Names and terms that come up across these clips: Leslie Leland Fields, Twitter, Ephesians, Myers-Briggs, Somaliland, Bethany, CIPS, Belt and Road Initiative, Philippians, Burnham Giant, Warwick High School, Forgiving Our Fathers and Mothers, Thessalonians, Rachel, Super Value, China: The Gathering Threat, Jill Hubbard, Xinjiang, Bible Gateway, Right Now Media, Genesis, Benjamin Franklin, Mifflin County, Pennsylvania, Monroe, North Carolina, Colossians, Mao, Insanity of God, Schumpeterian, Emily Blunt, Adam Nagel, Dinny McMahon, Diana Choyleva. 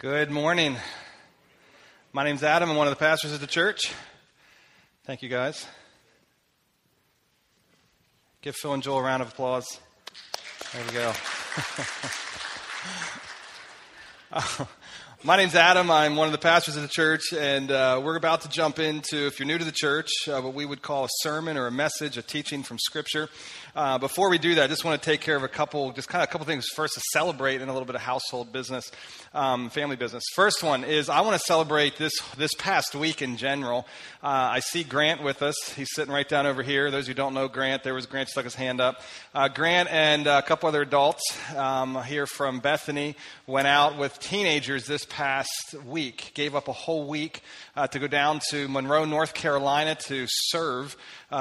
Good morning. My name's Adam. I'm one of the pastors at the church. Thank you, guys. Give Phil and Joel a round of applause. There we go. My name's Adam. I'm one of the pastors of the church, and we're about to jump into, if you're new to the church, what we would call a sermon or a message, a teaching from Scripture. Before we do that, I just want to take care of a couple things. First, to celebrate and a little bit of household business, family business. First one is I want to celebrate this past week in general. I see Grant with us. He's sitting right down over here. Those who don't know Grant, there was Grant stuck his hand up. Grant and a couple other adults here from Bethany went out with teenagers this past week, gave up a whole week to go down to Monroe, North Carolina to serve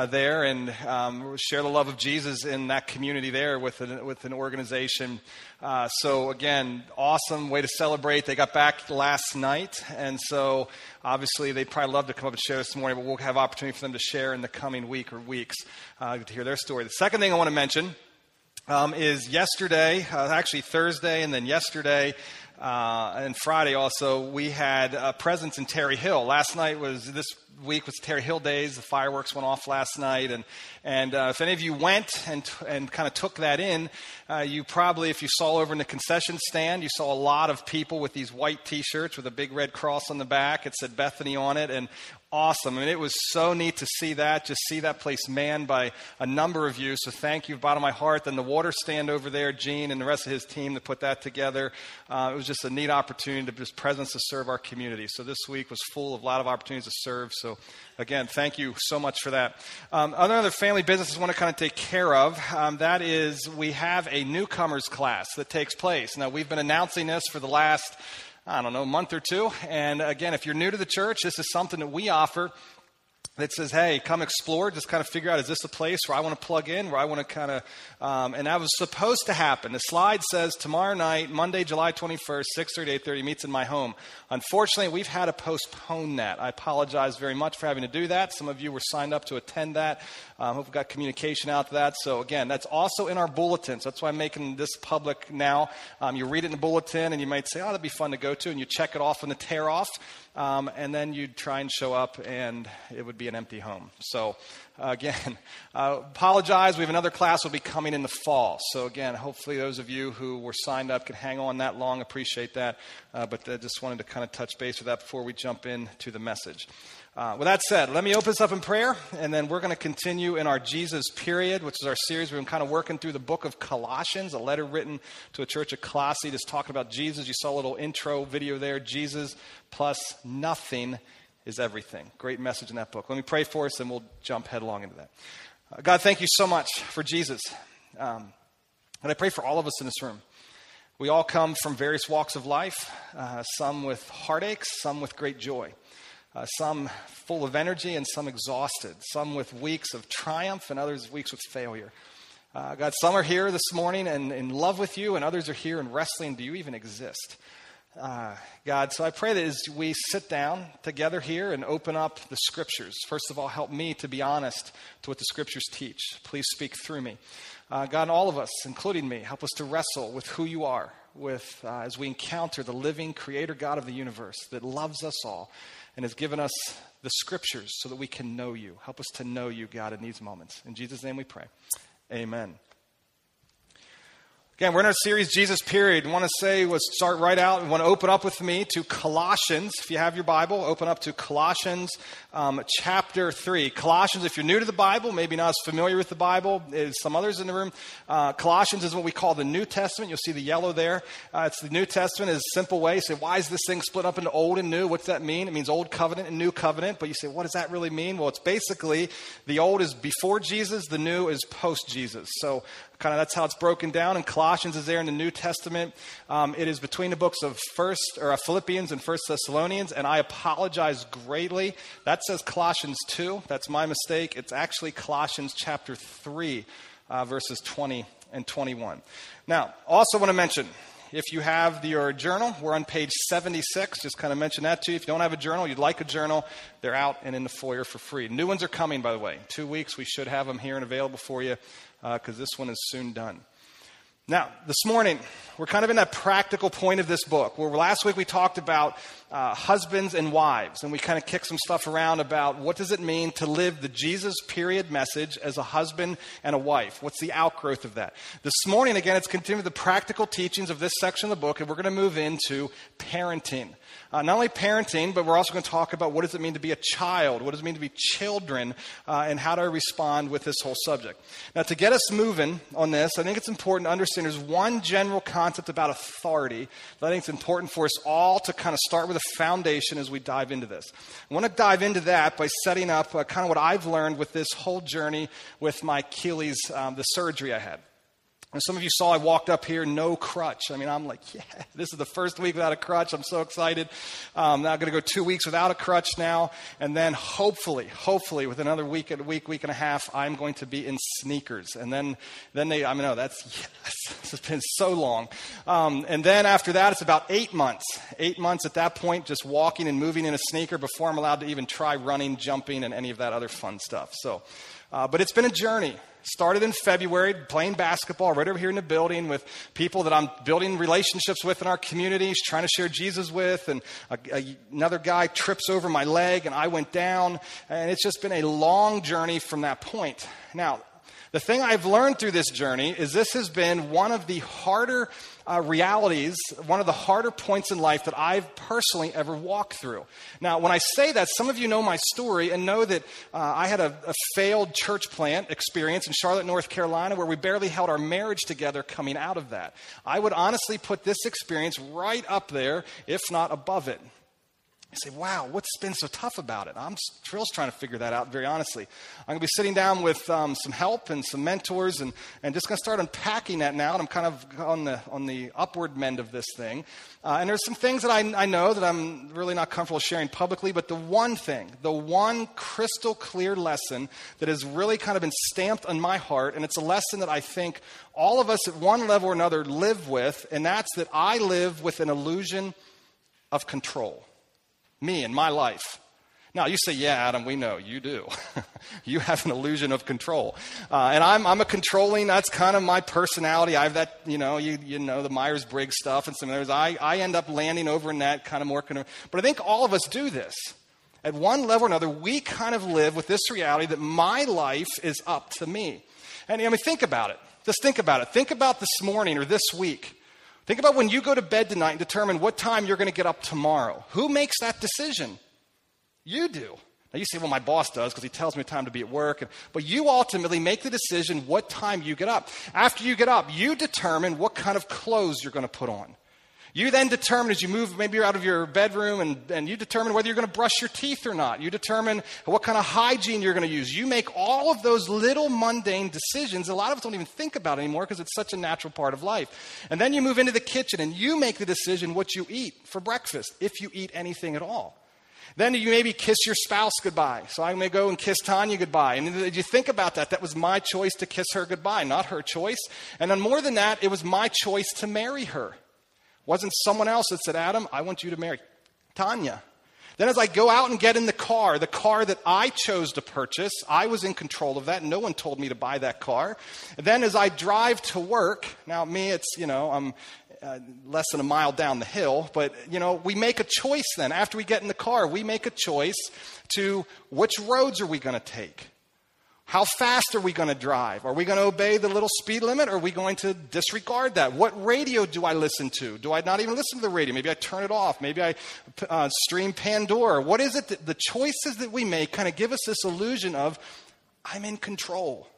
there and share the love of Jesus in that community there with an organization. So again, awesome way to celebrate. They got back last night, and so obviously they'd probably love to come up and share this morning, but we'll have opportunity for them to share in the coming week or weeks to hear their story. The second thing I want to mention is yesterday, actually Thursday and then yesterday, and Friday also, we had a presence in Terry Hill. This week was Terry Hill days. The fireworks went off last night, and if any of you went and kind of took that in, you probably, if you saw over in the concession stand, you saw a lot of people with these white T-shirts with a big red cross on the back. It said Bethany on it, and awesome. I mean, it was so neat to see that, just see that place manned by a number of you. So thank you, bottom of my heart. Then the water stand over there, Gene and the rest of his team that put that together. It was just a neat opportunity to just presence to serve our community. So this week was full of a lot of opportunities to serve. So again, thank you so much for that. Another family business I want to kind of take care of, that is we have a newcomers class that takes place. Now, we've been announcing this for the last month or two. And again, if you're new to the church, this is something that we offer that says, hey, come explore, just kind of figure out, is this a place where I want to plug in, where I want to kind of, and that was supposed to happen. The slide says tomorrow night, Monday, July 21st, 6:30 to 8:30, meets in my home. Unfortunately, we've had to postpone that. I apologize very much for having to do that. Some of you were signed up to attend that. I hope we got communication out to that. So again, that's also in our bulletins. That's why I'm making this public now. You read it in the bulletin and you might say, oh, that'd be fun to go to. And you check it off on the tear off. And then you'd try and show up and it would be an empty home. So again, apologize. We have another class will be coming in the fall. So again, hopefully those of you who were signed up could hang on that long. Appreciate that. But I just wanted to kind of touch base with that before we jump into the message. With that said, let me open this up in prayer, and then we're going to continue in our Jesus period, which is our series. We've been kind of working through the book of Colossians, a letter written to a church of Colossae that's talking about Jesus. You saw a little intro video there, Jesus plus nothing is everything. Great message in that book. Let me pray for us, and we'll jump headlong into that. God, thank you so much for Jesus. And I pray for all of us in this room. We all come from various walks of life, some with heartaches, some with great joy. Some full of energy and some exhausted, some with weeks of triumph and others weeks with failure. God, some are here this morning and in love with you, and others are here and wrestling, do you even exist? God, so I pray that as we sit down together here and open up the Scriptures, first of all, help me to be honest to what the Scriptures teach. Please speak through me. God, all of us, including me, help us to wrestle with who you are, with as we encounter the living Creator God of the universe that loves us all and has given us the Scriptures so that we can know you. Help us to know you, God, in these moments. In Jesus' name we pray. Amen. Again, we're in our series, Jesus Period. I want to say, let's start right out. We want to open up with me to Colossians. If you have your Bible, open up to Colossians chapter 3. Colossians, if you're new to the Bible, maybe not as familiar with the Bible as some others in the room, Colossians is what we call the New Testament. You'll see the yellow there. It's the New Testament is a simple way. You say, why is this thing split up into old and new? What's that mean? It means old covenant and new covenant. But you say, what does that really mean? Well, it's basically the old is before Jesus, the new is post-Jesus. So kind of that's how it's broken down. And Colossians is there in the New Testament. It is between the books of Philippians and 1 Thessalonians. And I apologize greatly. That says Colossians 2. That's my mistake. It's actually Colossians chapter 3, verses 20 and 21. Now, also want to mention, if you have your journal, we're on page 76. Just kind of mention that to you. If you don't have a journal, you'd like a journal, they're out and in the foyer for free. New ones are coming, by the way. 2 weeks, we should have them here and available for you because this one is soon done. Now, this morning, we're kind of in that practical point of this book, where last week we talked about husbands and wives, and we kind of kicked some stuff around about what does it mean to live the Jesus period message as a husband and a wife? What's the outgrowth of that? This morning, again, it's continuing the practical teachings of this section of the book, and we're going to move into parenting. Not only parenting, but we're also going to talk about what does it mean to be a child, what does it mean to be children, and how do I respond with this whole subject. Now, to get us moving on this, I think it's important to understand there's one general concept about authority that I think it's important for us all to kind of start with a foundation as we dive into this. I want to dive into that by setting up kind of what I've learned with this whole journey with my Achilles, the surgery I had. And some of you saw I walked up here, no crutch. I mean, I'm like, yeah, this is the first week without a crutch. I'm so excited. Now I'm going to go 2 weeks without a crutch now. And then hopefully with another week and a half, I'm going to be in sneakers. And yes, it's been so long. And then after that, it's about 8 months. 8 months at that point, just walking and moving in a sneaker before I'm allowed to even try running, jumping, and any of that other fun stuff. So, but it's been a journey. Started in February playing basketball right over here in the building with people that I'm building relationships with in our communities, trying to share Jesus with, and another guy trips over my leg and I went down, and it's just been a long journey from that point. Now, the thing I've learned through this journey is this has been one of the harder realities, one of the harder points in life that I've personally ever walked through. Now, when I say that, some of you know my story and know that I had a failed church plant experience in Charlotte, North Carolina, where we barely held our marriage together coming out of that. I would honestly put this experience right up there, if not above it. I say, wow, what's been so tough about it? I'm still trying to figure that out, very honestly. I'm going to be sitting down with some help and some mentors and just going to start unpacking that now. And I'm kind of on the upward mend of this thing. And there's some things that I know that I'm really not comfortable sharing publicly. But the one crystal clear lesson that has really kind of been stamped on my heart, and it's a lesson that I think all of us at one level or another live with, and that's that I live with an illusion of control. Me and my life. Now, you say, yeah, Adam, we know. You do. You have an illusion of control. And I'm a controlling, that's kind of my personality. I have that, you know the Myers-Briggs stuff and some others. I end up landing over in that kind of more. But I think all of us do this. At one level or another, we kind of live with this reality that my life is up to me. And I mean, think about it. Just think about it. Think about this morning or this week. Think about when you go to bed tonight and determine what time you're going to get up tomorrow. Who makes that decision? You do. Now, you say, well, my boss does because he tells me time to be at work. But you ultimately make the decision what time you get up. After you get up, you determine what kind of clothes you're going to put on. You then determine as you move, maybe you're out of your bedroom, and you determine whether you're going to brush your teeth or not. You determine what kind of hygiene you're going to use. You make all of those little mundane decisions. A lot of us don't even think about it anymore because it's such a natural part of life. And then you move into the kitchen, and you make the decision what you eat for breakfast, if you eat anything at all. Then you maybe kiss your spouse goodbye. So I may go and kiss Tanya goodbye. And did you think about that? That was my choice to kiss her goodbye, not her choice. And then more than that, it was my choice to marry her. Wasn't someone else that said, Adam, I want you to marry Tanya. Then as I go out and get in the car that I chose to purchase, I was in control of that. No one told me to buy that car. And then as I drive to work, now me, it's, I'm less than a mile down the hill, but, we make a choice then. After we get in the car, we make a choice to which roads are we going to take? How fast are we going to drive? Are we going to obey the little speed limit, or are we going to disregard that? What radio do I listen to? Do I not even listen to the radio? Maybe I turn it off. Maybe I stream Pandora. What is it that the choices that we make kind of give us this illusion of, I'm in control.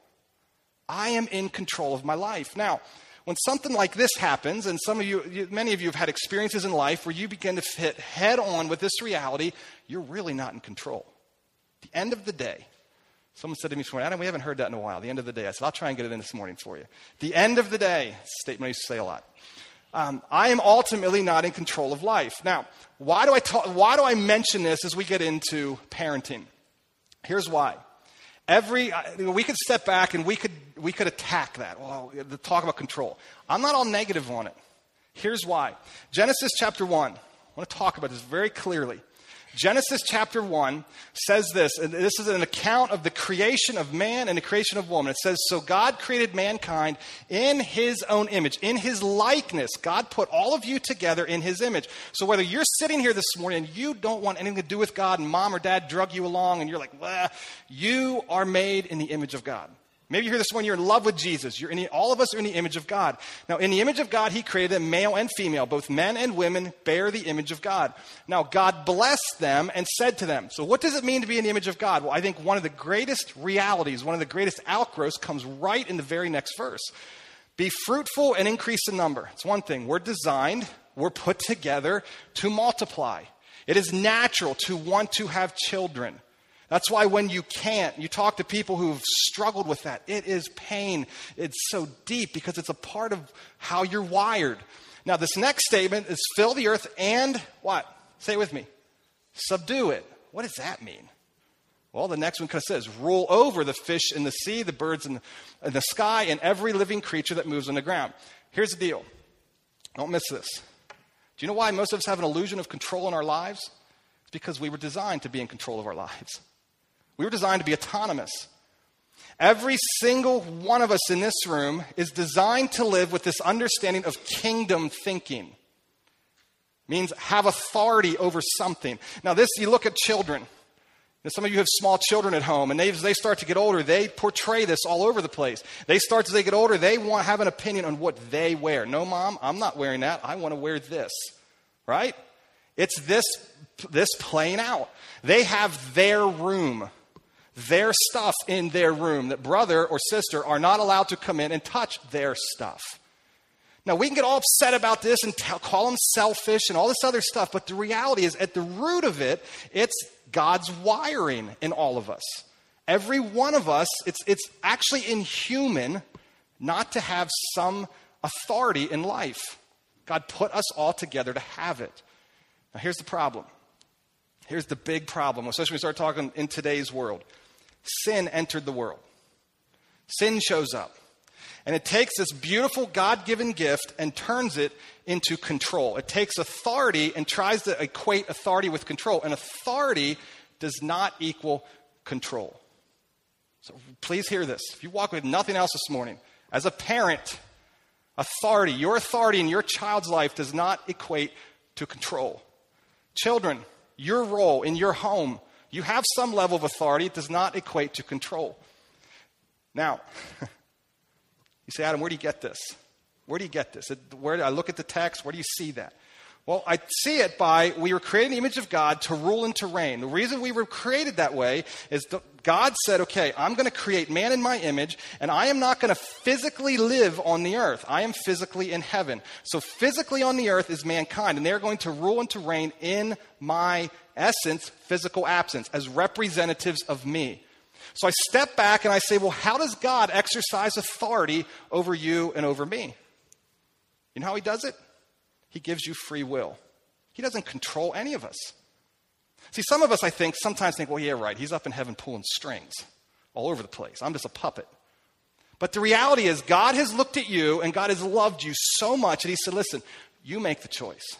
I am in control of my life. Now, when something like this happens, and many of you have had experiences in life where you begin to hit head on with this reality, you're really not in control. At the end of the day, someone said to me this morning, Adam, we haven't heard that in a while. The end of the day. I said, I'll try and get it in this morning for you. The end of the day. Statement I used to say a lot. I am ultimately not in control of life. Now, why do I mention this as we get into parenting? Here's why. We could step back and we could attack that. Well, the talk about control. I'm not all negative on it. Here's why. Genesis chapter 1. I want to talk about this very clearly. Genesis chapter 1 says this, and this is an account of the creation of man and the creation of woman. It says, so God created mankind in his own image, in his likeness. God put all of you together in his image. So whether you're sitting here this morning and you don't want anything to do with God, and mom or dad drug you along and you're like, well, you are made in the image of God. Maybe you're here this morning, you're in love with Jesus. All of us are in the image of God. Now, in the image of God, he created them male and female. Both men and women bear the image of God. Now, God blessed them and said to them, so what does it mean to be in the image of God? Well, I think one of the greatest realities, one of the greatest outgrowths comes right in the very next verse. Be fruitful and increase in number. It's one thing. We're designed, we're put together to multiply. It is natural to want to have children. That's why when you can't, you talk to people who've struggled with that. It is pain. It's so deep because it's a part of how you're wired. Now, this next statement is fill the earth and what? Say it with me. Subdue it. What does that mean? Well, the next one kind of says rule over the fish in the sea, the birds in the sky, and every living creature that moves on the ground. Here's the deal. Don't miss this. Do you know why most of us have an illusion of control in our lives? It's because we were designed to be in control of our lives. We were designed to be autonomous. Every single one of us in this room is designed to live with this understanding of kingdom thinking. It means have authority over something. Now this, you look at children. Now, some of you have small children at home, and as they start to get older, they portray this all over the place. They want to have an opinion on what they wear. No, mom, I'm not wearing that. I want to wear this, right? It's this playing out. They have their room. Their stuff in their room that brother or sister are not allowed to come in and touch their stuff. Now, we can get all upset about this and call them selfish and all this other stuff, but the reality is at the root of it, it's God's wiring in all of us. Every one of us, it's actually inhuman not to have some authority in life. God put us all together to have it. Now, here's the problem. Here's the big problem, especially when we start talking in today's world. Sin entered the world. Sin shows up. And it takes this beautiful God-given gift and turns it into control. It takes authority and tries to equate authority with control. And authority does not equal control. So please hear this. If you walk with nothing else this morning, as a parent, authority, your authority in your child's life does not equate to control. Children, your role in your home, you have some level of authority. It does not equate to control. Now, you say, Adam, where do you get this? Where do you get this? Where do I look at the text? Where do you see that? Well, I see it by we were created in the image of God to rule and to reign. The reason we were created that way is God said, okay, I'm going to create man in my image, and I am not going to physically live on the earth. I am physically in heaven. So physically on the earth is mankind, and they're going to rule and to reign in my essence, physical absence, as representatives of me. So I step back and I say, well, how does God exercise authority over you and over me? You know how he does it? He gives you free will. He doesn't control any of us. See, some of us, I think, sometimes think, well, yeah, right, he's up in heaven pulling strings all over the place. I'm just a puppet. But the reality is God has looked at you and God has loved you so much that he said, listen, you make the choice.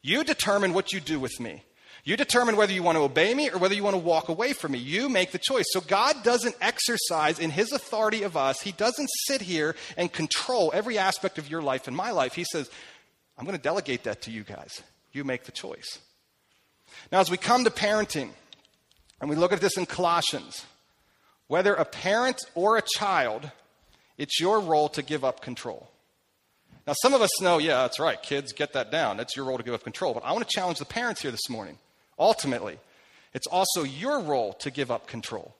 You determine what you do with me. You determine whether you want to obey me or whether you want to walk away from me. You make the choice. So God doesn't exercise in his authority of us. He doesn't sit here and control every aspect of your life and my life. He says, I'm going to delegate that to you guys. You make the choice. Now, as we come to parenting, and we look at this in Colossians, whether a parent or a child, it's your role to give up control. Now, some of us know, yeah, that's right, kids, get that down. That's your role to give up control. But I want to challenge the parents here this morning. Ultimately, it's also your role to give up control.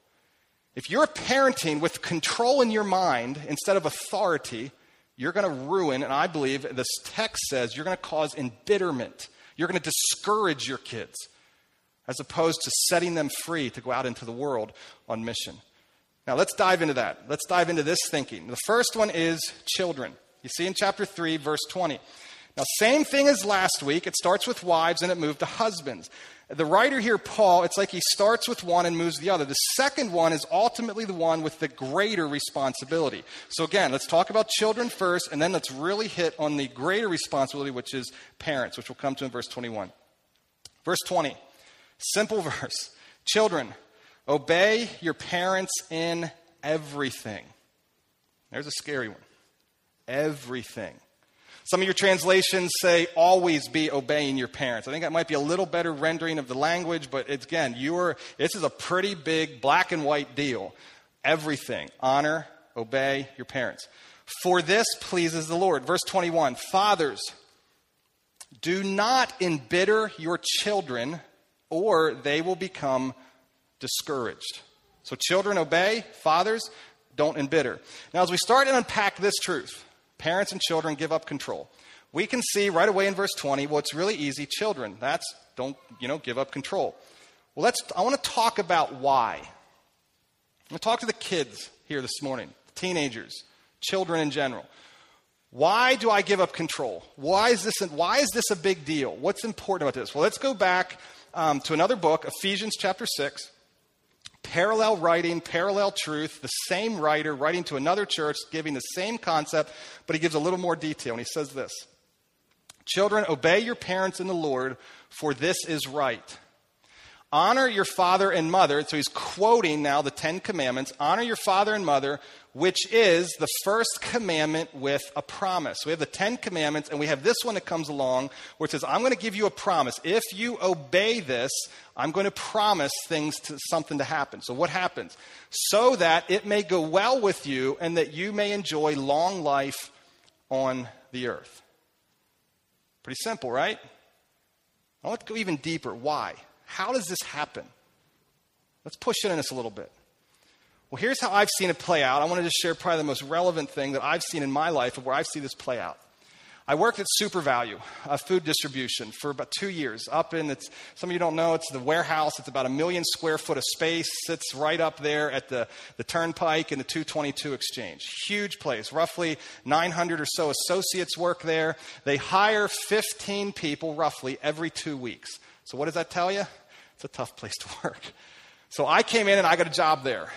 If you're parenting with control in your mind instead of authority, you're going to ruin, and I believe this text says, you're going to cause embitterment. You're going to discourage your kids as opposed to setting them free to go out into the world on mission. Now, let's dive into that. Let's dive into this thinking. The first one is children. You see in chapter 3, verse 20. Now, same thing as last week. It starts with wives and it moved to husbands. The writer here, Paul, it's like he starts with one and moves the other. The second one is ultimately the one with the greater responsibility. So again, let's talk about children first, and then let's really hit on the greater responsibility, which is parents, which we'll come to in verse 21. Verse 20, Simple verse. Children, obey your parents in everything. There's a scary one. Everything. Some of your translations say always be obeying your parents. I think that might be a little better rendering of the language, but it's, again, this is a pretty big black and white deal. Everything. Honor, obey your parents. For this pleases the Lord. Verse 21, fathers, do not embitter your children, or they will become discouraged. So children, obey. Fathers, don't embitter. Now, as we start and unpack this truth, parents and children give up control. We can see right away in verse 20, well, it's really easy. Children, give up control. Well, I want to talk about why. I'm going to talk to the kids here this morning, teenagers, children in general. Why do I give up control? Why is this a big deal? What's important about this? Well, let's go back to another book, Ephesians chapter 6. Parallel writing, parallel truth, the same writer writing to another church, giving the same concept, but he gives a little more detail. And he says this, children, obey your parents in the Lord, for this is right. Honor your father and mother. So he's quoting now the 10 commandments. Honor your father and mother, which is the first commandment with a promise. So we have the 10 commandments, and we have this one that comes along where it says, I'm going to give you a promise. If you obey this, I'm going to promise something to happen. So what happens? So that it may go well with you and that you may enjoy long life on the earth. Pretty simple, right? I want to go even deeper. Why? How does this happen? Let's push in on this a little bit. Well, here's how I've seen it play out. I want to just share probably the most relevant thing that I've seen in my life of where I've seen this play out. I worked at Super Value, a food distribution, for about 2 years. Some of you don't know, it's the warehouse. It's about 1 million square foot of space. Sits right up there at the Turnpike and the 222 Exchange. Huge place. Roughly 900 or so associates work there. They hire 15 people roughly every 2 weeks. So what does that tell you? It's a tough place to work. So I came in and I got a job there.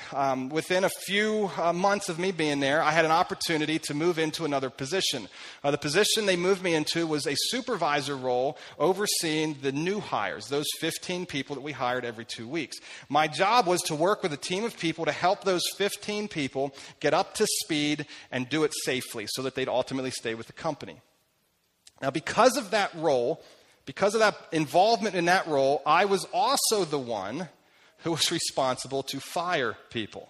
Within a few months of me being there, I had an opportunity to move into another position. The position they moved me into was a supervisor role overseeing the new hires, those 15 people that we hired every 2 weeks. My job was to work with a team of people to help those 15 people get up to speed and do it safely so that they'd ultimately stay with the company. Now, because of that role, because of that involvement in that role, I was also the one who was responsible to fire people.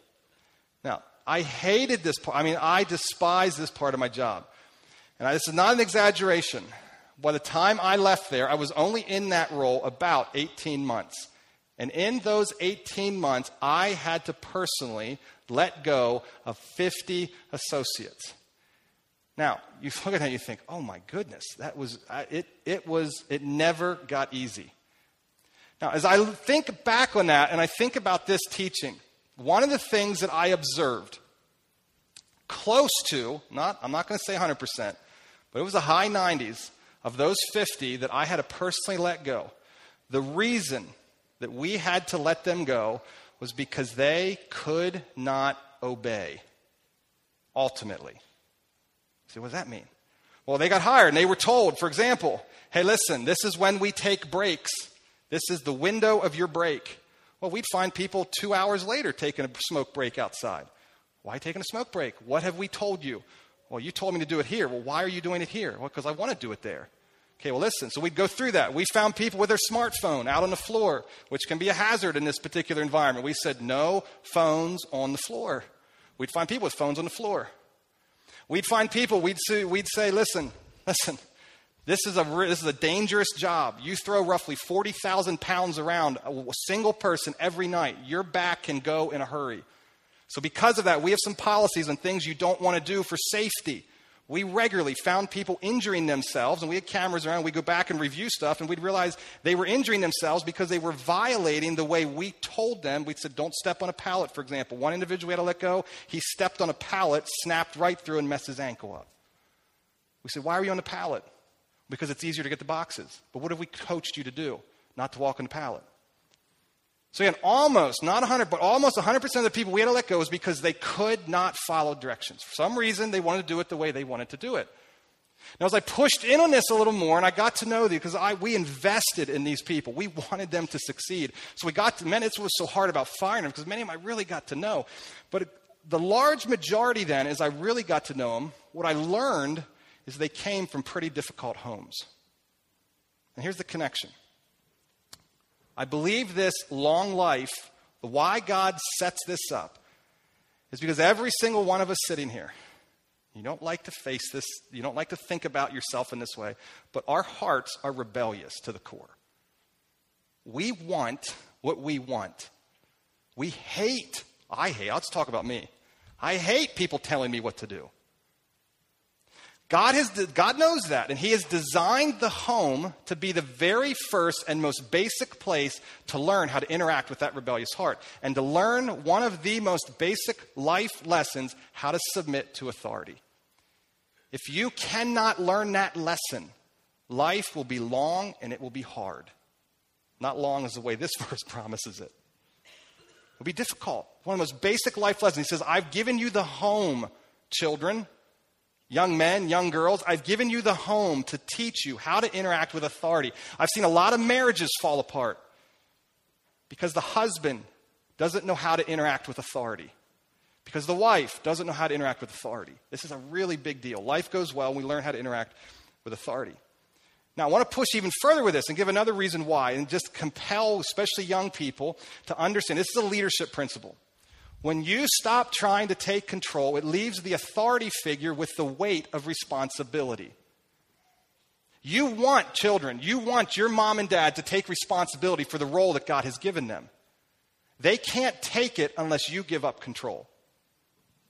Now, I hated this part. I mean, I despise this part of my job. And this is not an exaggeration. By the time I left there, I was only in that role about 18 months. And in those 18 months, I had to personally let go of 50 associates. Now, you look at that and you think, oh my goodness, that was, it never got easy. Now, as I think back on that and I think about this teaching, one of the things that I observed, I'm not going to say 100%, but it was the high 90s of those 50 that I had to personally let go. The reason that we had to let them go was because they could not obey, ultimately. You say, what does that mean? Well, they got hired and they were told, for example, hey, listen, this is when we take breaks. This is the window of your break. Well, we'd find people 2 hours later taking a smoke break outside. Why taking a smoke break? What have we told you? Well, you told me to do it here. Well, why are you doing it here? Well, because I want to do it there. Okay, well, listen. So we'd go through that. We found people with their smartphone out on the floor, which can be a hazard in this particular environment. We said, no phones on the floor. We'd find people with phones on the floor. We'd find people, we'd say, listen. This is a dangerous job. You throw roughly 40,000 pounds around a single person every night. Your back can go in a hurry. So because of that, we have some policies on things you don't want to do for safety. We regularly found people injuring themselves, and we had cameras around. We'd go back and review stuff, and we'd realize they were injuring themselves because they were violating the way we told them. We said, don't step on a pallet, for example. One individual we had to let go, he stepped on a pallet, snapped right through, and messed his ankle up. We said, why are you on the pallet? Because it's easier to get the boxes. But what have we coached you to do? Not to walk on the pallet. So again, almost, not 100, but almost 100% of the people we had to let go is because they could not follow directions. For some reason, they wanted to do it the way they wanted to do it. Now, as I pushed in on this a little more, and I got to know these, because we invested in these people. We wanted them to succeed. So we got to, man, it was so hard about firing them, because many of them I really got to know. But the large majority then, as I really got to know them, what I learned is they came from pretty difficult homes. And here's the connection. I believe this long life, why God sets this up, is because every single one of us sitting here, you don't like to face this. You don't like to think about yourself in this way. But our hearts are rebellious to the core. We want what we want. We hate. Let's talk about me. I hate people telling me what to do. God knows that. And he has designed the home to be the very first and most basic place to learn how to interact with that rebellious heart. And to learn one of the most basic life lessons, how to submit to authority. If you cannot learn that lesson, life will be long and it will be hard. Not long is the way this verse promises it. It will be difficult. One of the most basic life lessons. He says, I've given you the home, children. Young men, young girls, I've given you the home to teach you how to interact with authority. I've seen a lot of marriages fall apart because the husband doesn't know how to interact with authority, because the wife doesn't know how to interact with authority. This is a really big deal. Life goes well when we learn how to interact with authority. Now, I want to push even further with this and give another reason why, and just compel especially young people to understand this is a leadership principle. When you stop trying to take control, it leaves the authority figure with the weight of responsibility. You want children, you want your mom and dad to take responsibility for the role that God has given them. They can't take it unless you give up control.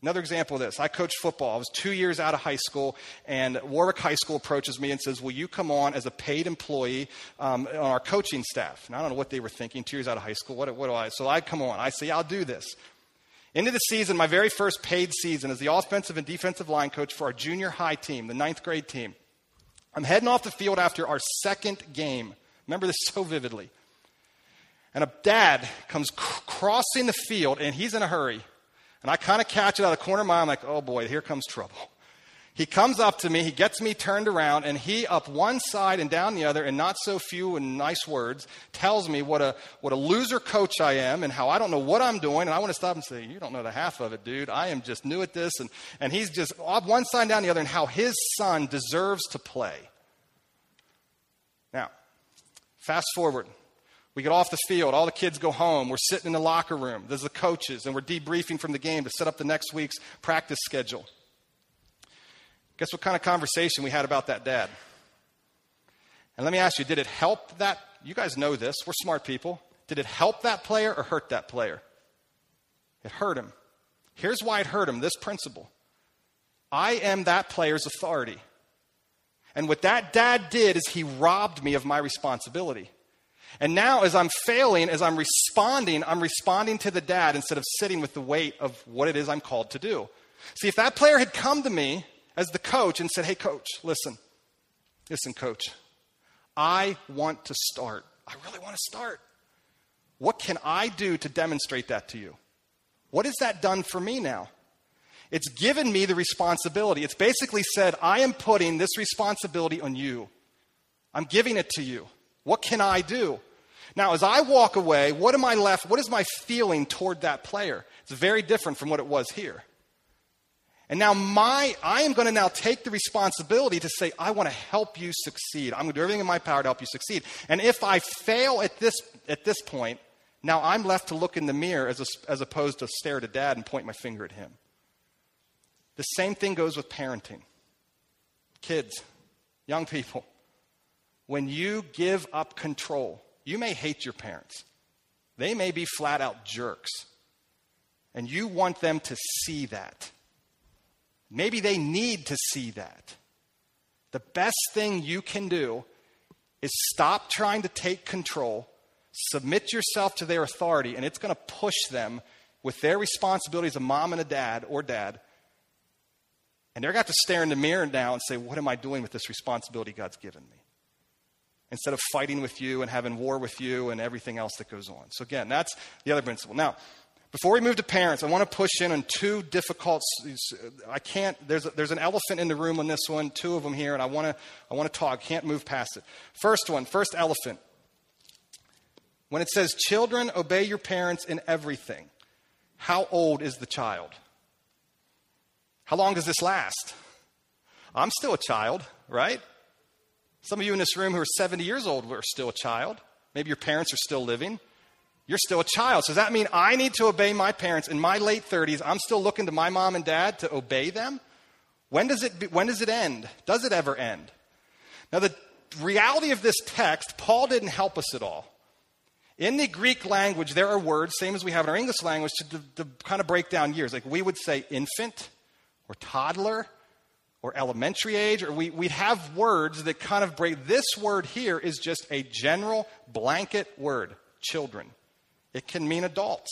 Another example of this, I coached football. I was 2 years out of high school, and Warwick High School approaches me and says, will you come on as a paid employee on our coaching staff? And I don't know what they were thinking, 2 years out of high school. So I come on. I say, I'll do this. Into the season, my very first paid season as the offensive and defensive line coach for our junior high team, the ninth grade team. I'm heading off the field after our second game. Remember this so vividly. And a dad comes crossing the field, and he's in a hurry. And I kind of catch it out of the corner of my eye. I'm like, oh boy, here comes trouble. He comes up to me, he gets me turned around, and he up one side and down the other, and not so few and nice words, tells me what a loser coach I am and how I don't know what I'm doing. And I want to stop and say, you don't know the half of it, dude. I am just new at this. And he's just up one side and down the other, and how his son deserves to play. Now, fast forward. We get off the field. All the kids go home. We're sitting in the locker room. There's the coaches, and we're debriefing from the game to set up the next week's practice schedule. Guess what kind of conversation we had about that dad? And let me ask you, did it help that? You guys know this. We're smart people. Did it help that player or hurt that player? It hurt him. Here's why it hurt him, this principle. I am that player's authority. And what that dad did is he robbed me of my responsibility. And now as I'm failing, as I'm responding to the dad instead of sitting with the weight of what it is I'm called to do. See, if that player had come to me as the coach and said, hey, coach, listen, coach, I want to start. I really want to start. What can I do to demonstrate that to you? What has that done for me now? It's given me the responsibility. It's basically said, I am putting this responsibility on you. I'm giving it to you. What can I do? Now, as I walk away, what am I left? What is my feeling toward that player? It's very different from what it was here. And now I am going to now take the responsibility to say, I want to help you succeed. I'm going to do everything in my power to help you succeed. And if I fail at this point, now I'm left to look in the mirror as opposed to stare at dad and point my finger at him. The same thing goes with parenting. Kids, young people, when you give up control, you may hate your parents. They may be flat out jerks. And you want them to see that. Maybe they need to see that. The best thing you can do is stop trying to take control, submit yourself to their authority, and it's going to push them with their responsibilities, a mom and a dad or dad. And they're going to have to stare in the mirror now and say, what am I doing with this responsibility God's given me? Instead of fighting with you and having war with you and everything else that goes on. So again, that's the other principle. Now, Before we move to parents, I want to push in on two difficult. There's an elephant in the room on this one. Two of them here, and I want to talk. Can't move past it. First one, first elephant. When it says, "Children, obey your parents in everything," how old is the child? How long does this last? I'm still a child, right? Some of you in this room who are 70 years old are still a child. Maybe your parents are still living. You're still a child. So does that mean I need to obey my parents in my late 30s? I'm still looking to my mom and dad to obey them? When does it end? Does it ever end? Now, the reality of this text, Paul didn't help us at all. In the Greek language, there are words, same as we have in our English language, to kind of break down years. Like we would say infant or toddler or elementary age, or we'd have words that kind of break. This word here is just a general blanket word, children. It can mean adults.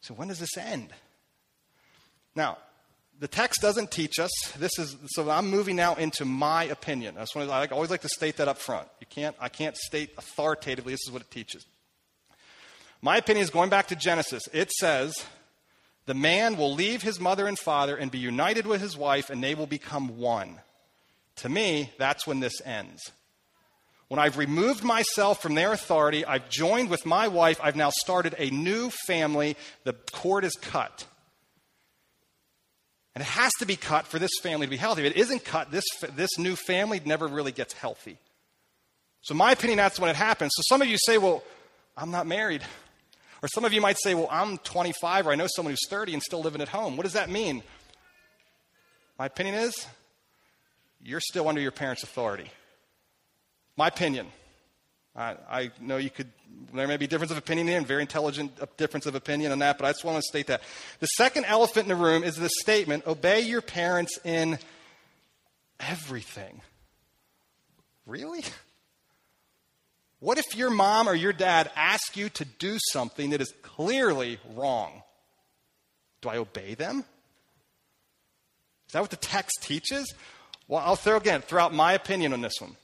So when does this end? Now, the text doesn't teach us. So I'm moving now into my opinion. I always like to state that up front. I can't state authoritatively this is what it teaches. My opinion is going back to Genesis. It says, the man will leave his mother and father and be united with his wife, and they will become one. To me, that's when this ends. When I've removed myself from their authority, I've joined with my wife, I've now started a new family, the cord is cut. And it has to be cut for this family to be healthy. If it isn't cut, this new family never really gets healthy. So in my opinion, that's when it happens. So some of you say, well, I'm not married. Or some of you might say, well, I'm 25, or I know someone who's 30 and still living at home. What does that mean? My opinion is, you're still under your parents' authority. My opinion. I know there may be a difference of opinion here, and very intelligent difference of opinion on that, but I just want to state that. The second elephant in the room is this statement, obey your parents in everything. Really? What if your mom or your dad ask you to do something that is clearly wrong? Do I obey them? Is that what the text teaches? Well, I'll throw out my opinion on this one.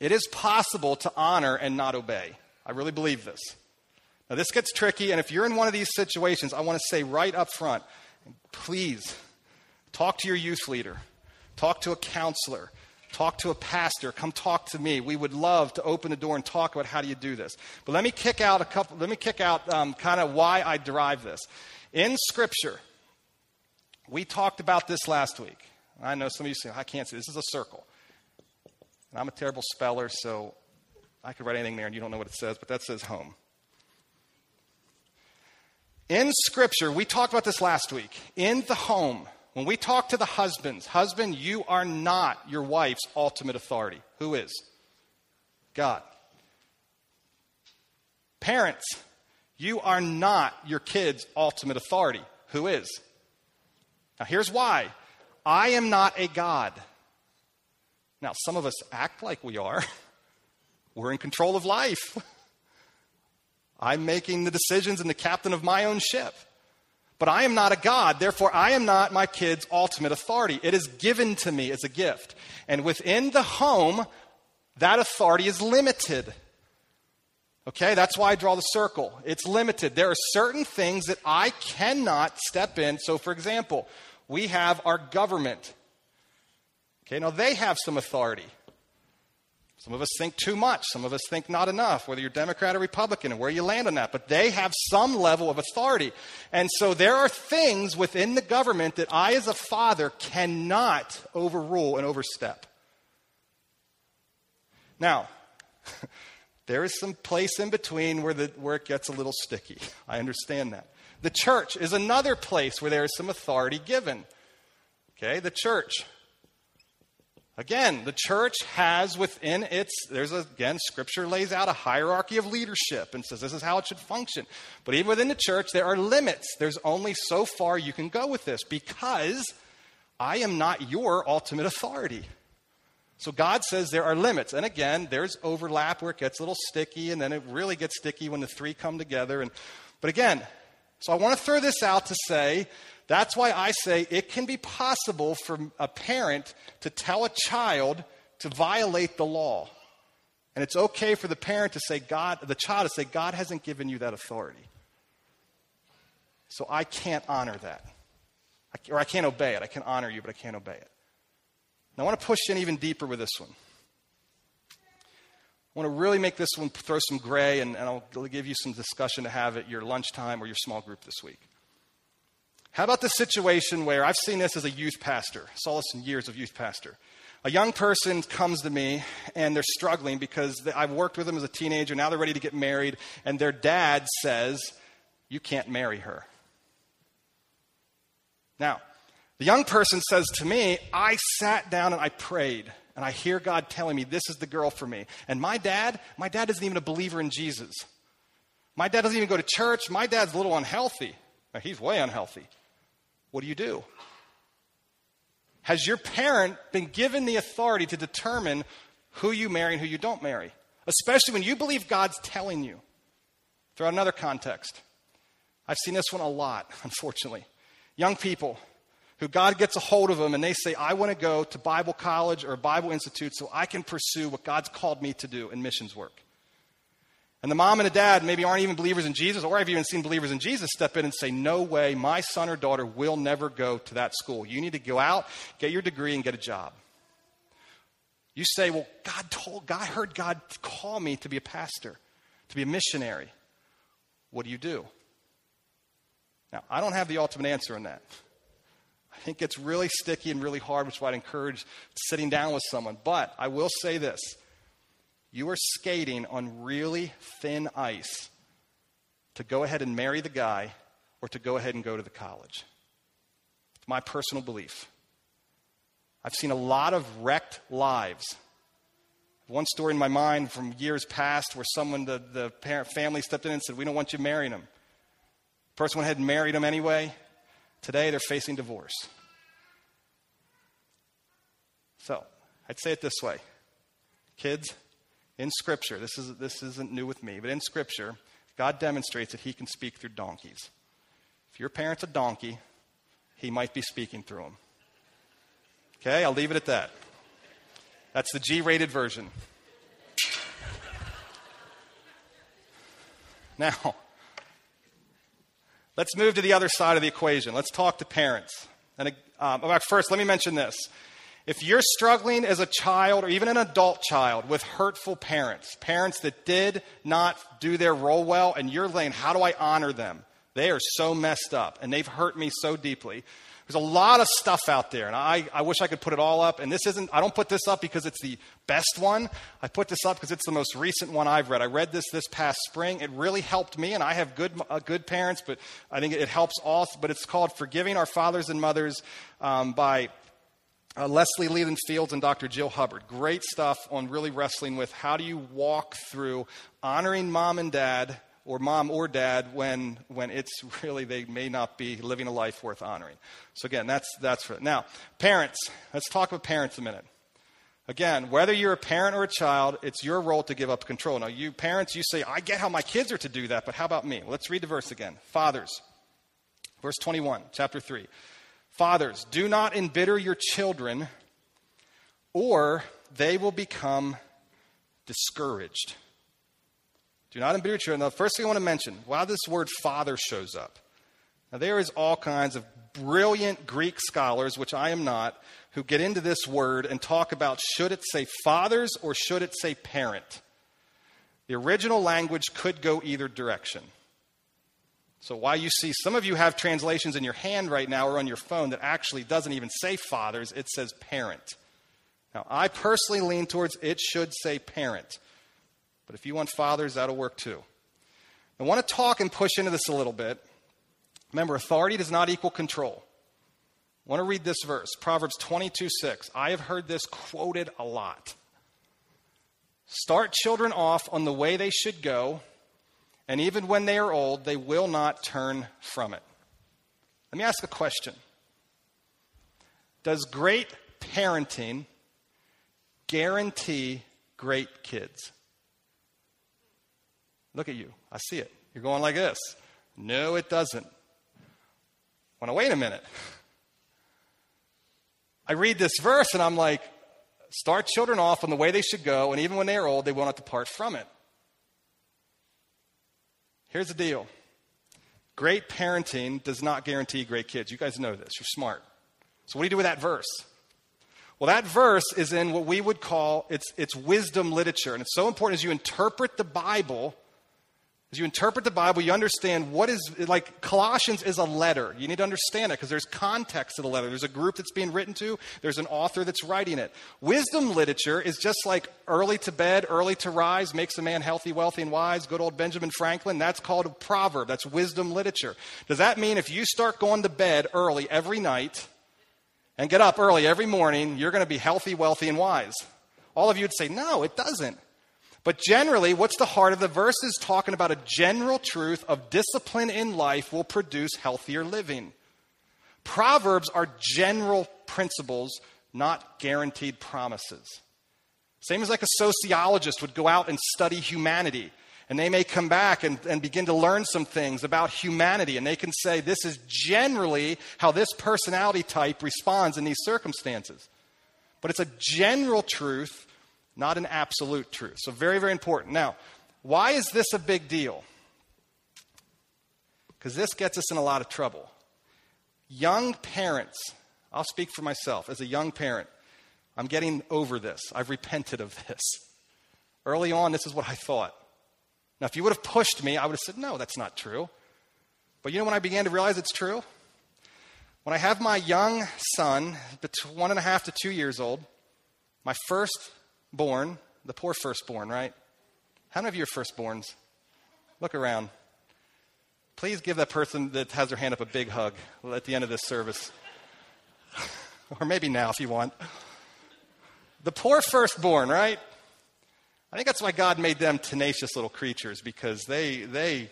It is possible to honor and not obey. I really believe this. Now, this gets tricky, and if you're in one of these situations, I want to say right up front, please talk to your youth leader. Talk to a counselor. Talk to a pastor. Come talk to me. We would love to open the door and talk about how do you do this. But let me kick out kind of why I derive this. In Scripture, we talked about this last week. I know some of you say, I can't see. This is a circle. And I'm a terrible speller, so I could write anything there and you don't know what it says, but that says home. In Scripture, we talked about this last week. In the home, when we talk to the husbands, husband, you are not your wife's ultimate authority. Who is? God. Parents, you are not your kid's ultimate authority. Who is? Now, here's why. I am not a god. Now, some of us act like we are. We're in control of life. I'm making the decisions and the captain of my own ship. But I am not a god, therefore I am not my kid's ultimate authority. It is given to me as a gift. And within the home, that authority is limited. Okay, that's why I draw the circle. It's limited. There are certain things that I cannot step in. So, for example, we have our government. Okay, now they have some authority. Some of us think too much. Some of us think not enough, whether you're Democrat or Republican and where you land on that. But they have some level of authority. And so there are things within the government that I as a father cannot overrule and overstep. Now, there is some place in between where it gets a little sticky. I understand that. The church is another place where there is some authority given. Okay, the church. Again, the church has within its, Scripture lays out a hierarchy of leadership and says this is how it should function. But even within the church, there are limits. There's only so far you can go with this because I am not your ultimate authority. So God says there are limits. And again, there's overlap where it gets a little sticky, and then it really gets sticky when the three come together. But again, so I want to throw this out to say, that's why I say it can be possible for a parent to tell a child to violate the law. And it's okay for the parent to say, God hasn't given you that authority. So I can't honor that. I can't obey it. I can honor you, but I can't obey it. And I want to push in even deeper with this one. I want to really make this one throw some gray, and I'll give you some discussion to have at your lunchtime or your small group this week. How about the situation where I've seen this as a youth pastor? I saw this in years of youth pastor. A young person comes to me, and they're struggling because I've worked with them as a teenager. Now they're ready to get married, and their dad says, "You can't marry her." Now, the young person says to me, "I sat down and I prayed, and I hear God telling me this is the girl for me. And my dad isn't even a believer in Jesus. My dad doesn't even go to church. My dad's a little unhealthy. He's way unhealthy. What do you do?" Has your parent been given the authority to determine who you marry and who you don't marry? Especially when you believe God's telling you. Throw out another context. I've seen this one a lot, unfortunately. Young people who God gets a hold of them and they say, "I want to go to Bible college or Bible institute so I can pursue what God's called me to do in missions work." And the mom and the dad maybe aren't even believers in Jesus, or I've even seen believers in Jesus step in and say, "No way, my son or daughter will never go to that school. You need to go out, get your degree, and get a job." You say, "Well, I heard God call me to be a pastor, to be a missionary." What do you do? Now, I don't have the ultimate answer on that. I think it's really sticky and really hard, which is why I'd encourage sitting down with someone. But I will say this. You are skating on really thin ice to go ahead and marry the guy or to go ahead and go to the college. It's my personal belief. I've seen a lot of wrecked lives. One story in my mind from years past where someone, the parent family stepped in and said, "We don't want you marrying him." The person went ahead and married him anyway. Today they're facing divorce. So I'd say it this way. Kids, in Scripture, this isn't new with me, but in Scripture, God demonstrates that he can speak through donkeys. If your parent's a donkey, he might be speaking through them. Okay, I'll leave it at that. That's the G-rated version. Now, let's move to the other side of the equation. Let's talk to parents. And first, let me mention this. If you're struggling as a child or even an adult child with hurtful parents, parents that did not do their role well, and you're saying, "How do I honor them? They are so messed up, and they've hurt me so deeply." There's a lot of stuff out there, and I wish I could put it all up. And I don't put this up because it's the best one. I put this up because it's the most recent one I've read. I read this past spring. It really helped me, and I have good parents, but I think it helps all. But it's called Forgiving Our Fathers and Mothers by... Leslie Leland Fields and Dr. Jill Hubbard. Great stuff on really wrestling with how do you walk through honoring mom or dad when it's really they may not be living a life worth honoring. So again, that's for it. Now, parents. Let's talk about parents a minute. Again, whether you're a parent or a child, it's your role to give up control. Now, you parents, you say, "I get how my kids are to do that, but how about me?" Let's read the verse again. Fathers. Verse 21, chapter 3. Fathers, do not embitter your children, or they will become discouraged. Do not embitter your children. Now, the first thing I want to mention, why this word father shows up. Now, there is all kinds of brilliant Greek scholars, which I am not, who get into this word and talk about should it say fathers or should it say parent. The original language could go either direction. So why you see some of you have translations in your hand right now or on your phone that actually doesn't even say fathers, it says parent. Now, I personally lean towards it should say parent. But if you want fathers, that'll work too. I want to talk and push into this a little bit. Remember, authority does not equal control. I want to read this verse, Proverbs 22:6. I have heard this quoted a lot. Start children off on the way they should go, and even when they are old, they will not turn from it. Let me ask a question. Does great parenting guarantee great kids? Look at you. I see it. You're going like this. No, it doesn't. Well, now, wait a minute. I read this verse and I'm like, start children off on the way they should go, and even when they are old, they will not depart from it. Here's the deal. Great parenting does not guarantee great kids. You guys know this. You're smart. So what do you do with that verse? Well, that verse is in what we would call, it's wisdom literature. And it's so important as you interpret the Bible, you understand what is, like Colossians is a letter. You need to understand it because there's context to the letter. There's a group that's being written to. There's an author that's writing it. Wisdom literature is just like early to bed, early to rise, makes a man healthy, wealthy, and wise. Good old Benjamin Franklin. That's called a proverb. That's wisdom literature. Does that mean if you start going to bed early every night and get up early every morning, you're going to be healthy, wealthy, and wise? All of you would say, no, it doesn't. But generally, what's the heart of the verse is talking about a general truth of discipline in life will produce healthier living. Proverbs are general principles, not guaranteed promises. Same as like a sociologist would go out and study humanity. And they may come back and begin to learn some things about humanity. And they can say, this is generally how this personality type responds in these circumstances. But it's a general truth, not an absolute truth. So very, very important. Now, why is this a big deal? Because this gets us in a lot of trouble. Young parents, I'll speak for myself. As a young parent, I'm getting over this. I've repented of this. Early on, this is what I thought. Now, if you would have pushed me, I would have said, no, that's not true. But you know when I began to realize it's true? When I have my young son, 1.5 to 2 years old, my firstborn, the poor firstborn, right? How many of you are firstborns? Look around. Please give that person that has their hand up a big hug at the end of this service. Or maybe now if you want. The poor firstborn, right? I think that's why God made them tenacious little creatures, because they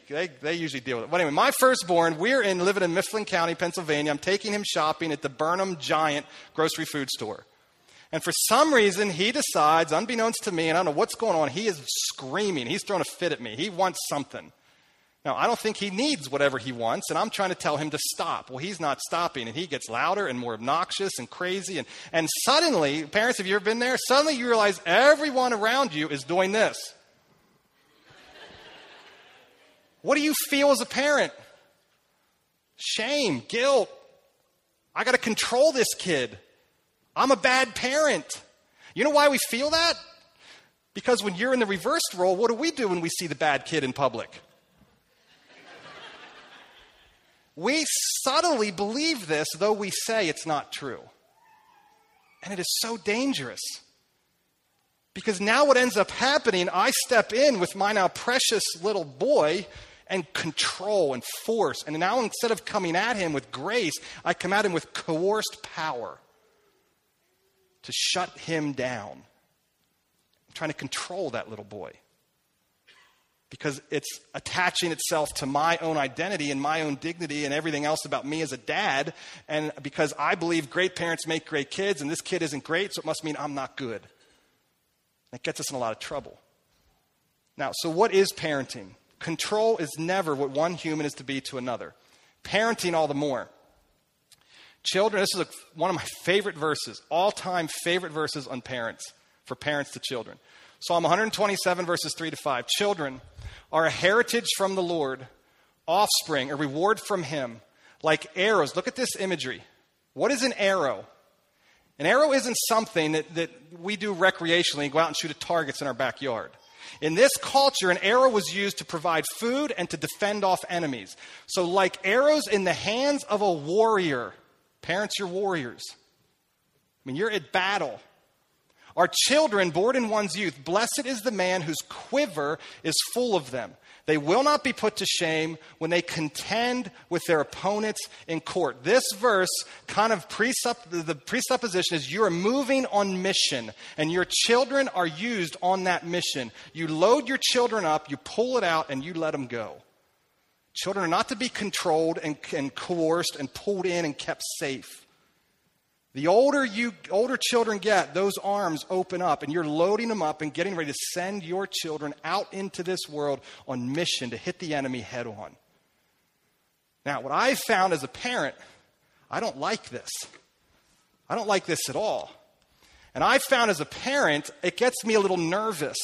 usually deal with it. But anyway, my firstborn, we're living in Mifflin County, Pennsylvania. I'm taking him shopping at the Burnham Giant grocery food store. And for some reason, he decides, unbeknownst to me, and I don't know what's going on, he is screaming. He's throwing a fit at me. He wants something. Now, I don't think he needs whatever he wants, and I'm trying to tell him to stop. Well, he's not stopping, and he gets louder and more obnoxious and crazy. And suddenly, parents, have you ever been there? Suddenly you realize everyone around you is doing this. What do you feel as a parent? Shame, guilt. I got to control this kid. I'm a bad parent. You know why we feel that? Because when you're in the reversed role, what do we do when we see the bad kid in public? We subtly believe this, though we say it's not true. And it is so dangerous. Because now what ends up happening, I step in with my now precious little boy and control and force. And now instead of coming at him with grace, I come at him with coerced power to shut him down. I'm trying to control that little boy. Because it's attaching itself to my own identity and my own dignity and everything else about me as a dad. And because I believe great parents make great kids and this kid isn't great, so it must mean I'm not good. It gets us in a lot of trouble. Now, so what is parenting? Control is never what one human is to be to another. Parenting all the more. Children, this is one of my favorite verses, all-time favorite verses on parents, for parents to children. Psalm 127, verses 3 to 5. Children are a heritage from the Lord, offspring, a reward from him, like arrows. Look at this imagery. What is an arrow? An arrow isn't something that we do recreationally, go out and shoot at targets in our backyard. In this culture, an arrow was used to provide food and to defend off enemies. So like arrows in the hands of a warrior. Parents, you're warriors. I mean, you're at battle. Our children, born in one's youth, blessed is the man whose quiver is full of them. They will not be put to shame when they contend with their opponents in court. This verse kind of the presupposition is you are moving on mission, and your children are used on that mission. You load your children up, you pull it out, and you let them go. Children are not to be controlled and coerced and pulled in and kept safe. The older children get, those arms open up, and you're loading them up and getting ready to send your children out into this world on mission to hit the enemy head on. Now, what I've found as a parent, I don't like this. I don't like this at all. And I've found as a parent, it gets me a little nervous.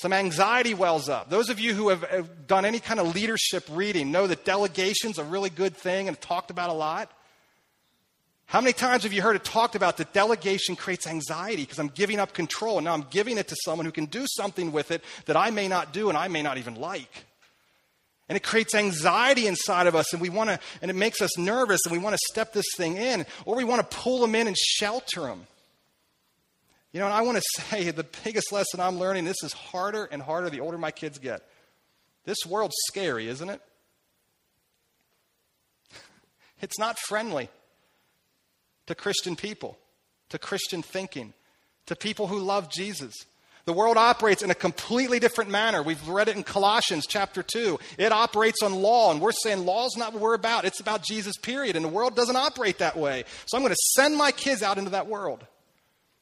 Some anxiety wells up. Those of you who have done any kind of leadership reading know that delegation's a really good thing and talked about a lot. How many times have you heard it talked about that delegation creates anxiety because I'm giving up control and now I'm giving it to someone who can do something with it that I may not do and I may not even like. And it creates anxiety inside of us, and it makes us nervous, and we want to step this thing in, or we want to pull them in and shelter them. You know, and I want to say the biggest lesson I'm learning, this is harder and harder the older my kids get. This world's scary, isn't it? It's not friendly to Christian people, to Christian thinking, to people who love Jesus. The world operates in a completely different manner. We've read it in Colossians chapter 2. It operates on law, and we're saying law is not what we're about. It's about Jesus, period, and the world doesn't operate that way. So I'm going to send my kids out into that world.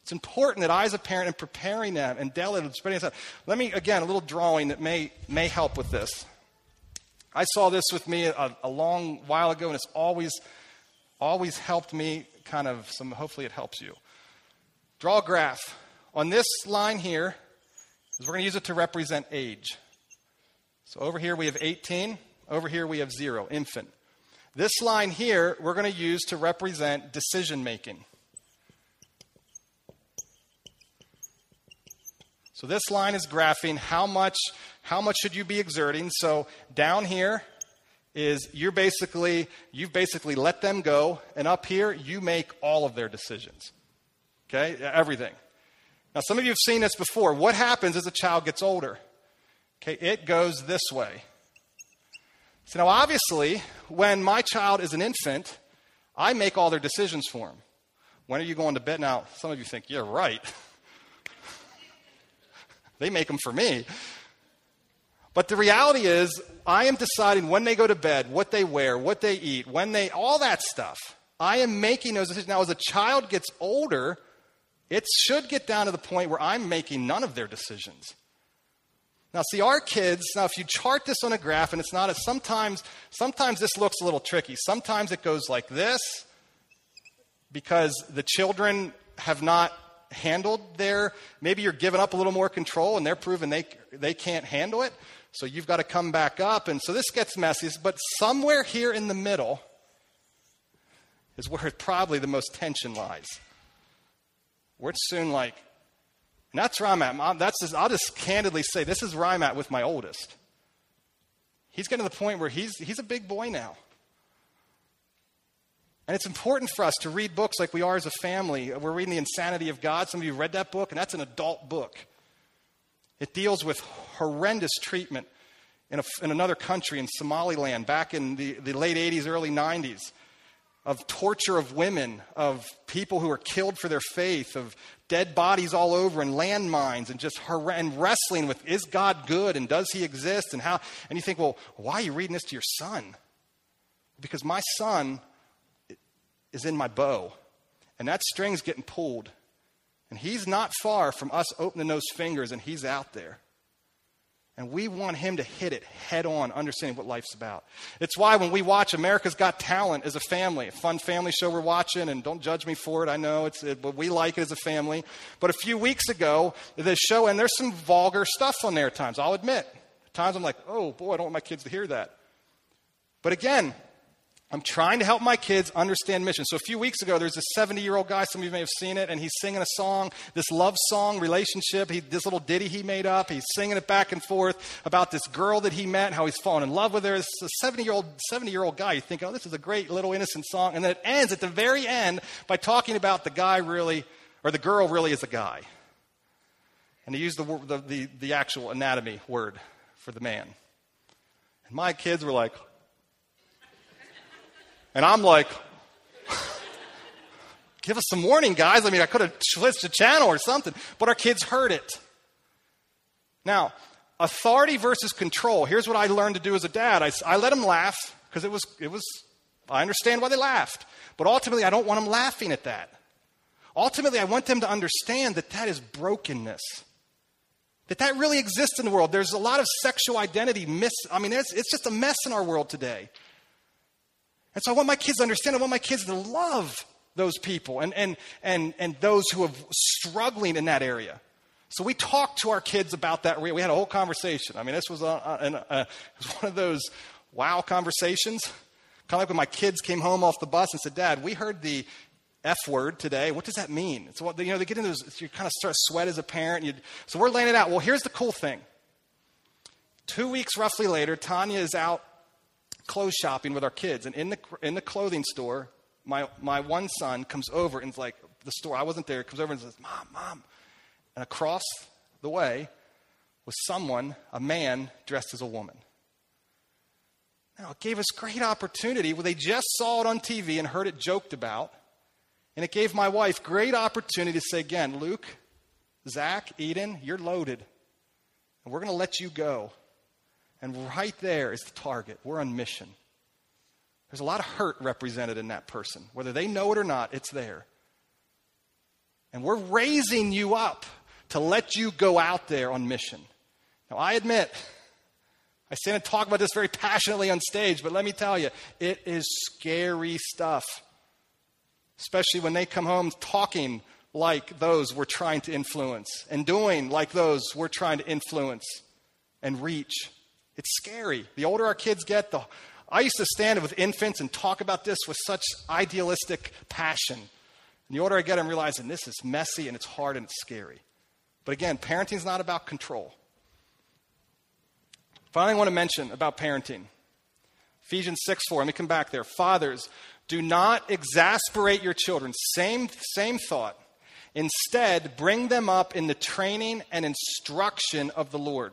It's important that I, as a parent, am preparing them and delegating them. Let me, again, a little drawing that may help with this. I saw this with me a long while ago, and it's always helped me kind of some. Hopefully it helps you. Draw a graph. On this line here, is we're going to use it to represent age. So over here we have 18. Over here we have 0, infant. This line here we're going to use to represent decision making. So this line is graphing how much should you be exerting. So down here is you've basically let them go, and up here you make all of their decisions. Okay? Everything. Now, some of you have seen this before. What happens as a child gets older? Okay, it goes this way. So now, obviously, when my child is an infant, I make all their decisions for them. When are you going to bed? Now, some of you think, yeah, right. They make them for me. But the reality is, I am deciding when they go to bed, what they wear, what they eat, all that stuff. I am making those decisions. Now, as a child gets older, it should get down to the point where I'm making none of their decisions. Now, see, our kids, now if you chart this on a graph, and it's not, sometimes this looks a little tricky. Sometimes it goes like this because the children have not handled maybe you're giving up a little more control and they're proving they can't handle it. So you've got to come back up. And so this gets messy. But somewhere here in the middle is where probably the most tension lies. We're soon like, and that's where I'm at. I'll just candidly say, this is where I'm at with my oldest. He's getting to the point where he's a big boy now. And it's important for us to read books like we are as a family. We're reading The Insanity of God. Some of you read that book, and that's an adult book. It deals with horrendous treatment in another country, in Somaliland, back in the late 80s, early 90s. Of torture of women, of people who are killed for their faith, of dead bodies all over and landmines and just and wrestling with, is God good and does he exist and how? And you think, well, why are you reading this to your son? Because my son is in my bow and that string's getting pulled and he's not far from us opening those fingers and he's out there. And we want him to hit it head on, understanding what life's about. It's why when we watch America's Got Talent as a family, a fun family show we're watching, and don't judge me for it, I know, but we like it as a family. But a few weeks ago, the show, and there's some vulgar stuff on there at times, I'll admit. At times I'm like, oh boy, I don't want my kids to hear that. But again, I'm trying to help my kids understand mission. So a few weeks ago, there's this 70-year-old guy, some of you may have seen it, and he's singing a song, this love song relationship, this little ditty he made up. He's singing it back and forth about this girl that he met, how he's fallen in love with her. It's a 70-year-old guy. You think, oh, this is a great little innocent song. And then it ends at the very end by talking about the girl really is a guy. And he used the actual anatomy word for the man. And my kids were like, and I'm like, give us some warning, guys. I mean, I could have switched a channel or something, but our kids heard it. Now, authority versus control. Here's what I learned to do as a dad. I let them laugh because I understand why they laughed. But ultimately, I don't want them laughing at that. Ultimately, I want them to understand that is brokenness. That really exists in the world. There's a lot of sexual identity. It's just a mess in our world today. And so I want my kids to understand, I want my kids to love those people and those who are struggling in that area. So we talked to our kids about that. We had a whole conversation. I mean, this was it was one of those wow conversations. Kind of like when my kids came home off the bus and said, "Dad, we heard the F word today. What does that mean?" So, you know, they get into those, you kind of start to sweat as a parent. So we're laying it out. Well, here's the cool thing. 2 weeks roughly later, Tanya is out clothes shopping with our kids. And in the clothing store, my one son comes over and's like, the store, I wasn't there, comes over and says, Mom. And across the way was a man dressed as a woman. Now, it gave us great opportunity. Well, they just saw it on TV and heard it joked about. And it gave my wife great opportunity to say again, "Luke, Zach, Eden, you're loaded. And we're going to let you go." And right there is the target. We're on mission. There's a lot of hurt represented in that person. Whether they know it or not, it's there. And we're raising you up to let you go out there on mission. Now, I admit, I stand and talk about this very passionately on stage, but let me tell you, it is scary stuff, especially when they come home talking like those we're trying to influence and doing like those we're trying to influence and reach. It's scary. The older our kids get, I used to stand with infants and talk about this with such idealistic passion. And the older I get, I'm realizing this is messy and it's hard and it's scary. But again, parenting is not about control. Finally, I want to mention about parenting. Ephesians 6:4. Let me come back there. "Fathers, do not exasperate your children." Same thought. "Instead, bring them up in the training and instruction of the Lord."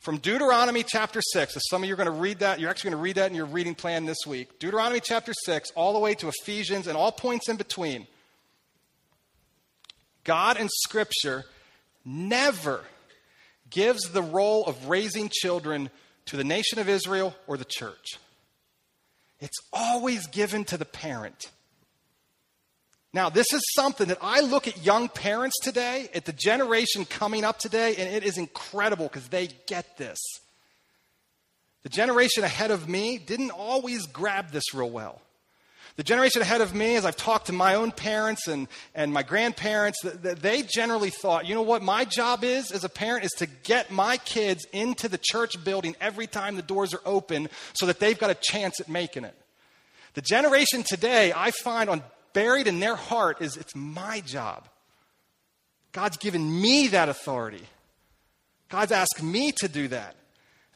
From Deuteronomy chapter 6, as some of you are going to read that, you're actually going to read that in your reading plan this week. Deuteronomy chapter 6, all the way to Ephesians and all points in between. God in Scripture never gives the role of raising children to the nation of Israel or the church. It's always given to the parent. Now, this is something that I look at young parents today, at the generation coming up today, and it is incredible because they get this. The generation ahead of me didn't always grab this real well. The generation ahead of me, as I've talked to my own parents and my grandparents, they generally thought, you know what my job is as a parent is to get my kids into the church building every time the doors are open so that they've got a chance at making it. The generation today, I find buried in their heart is it's my job. God's given me that authority. God's asked me to do that.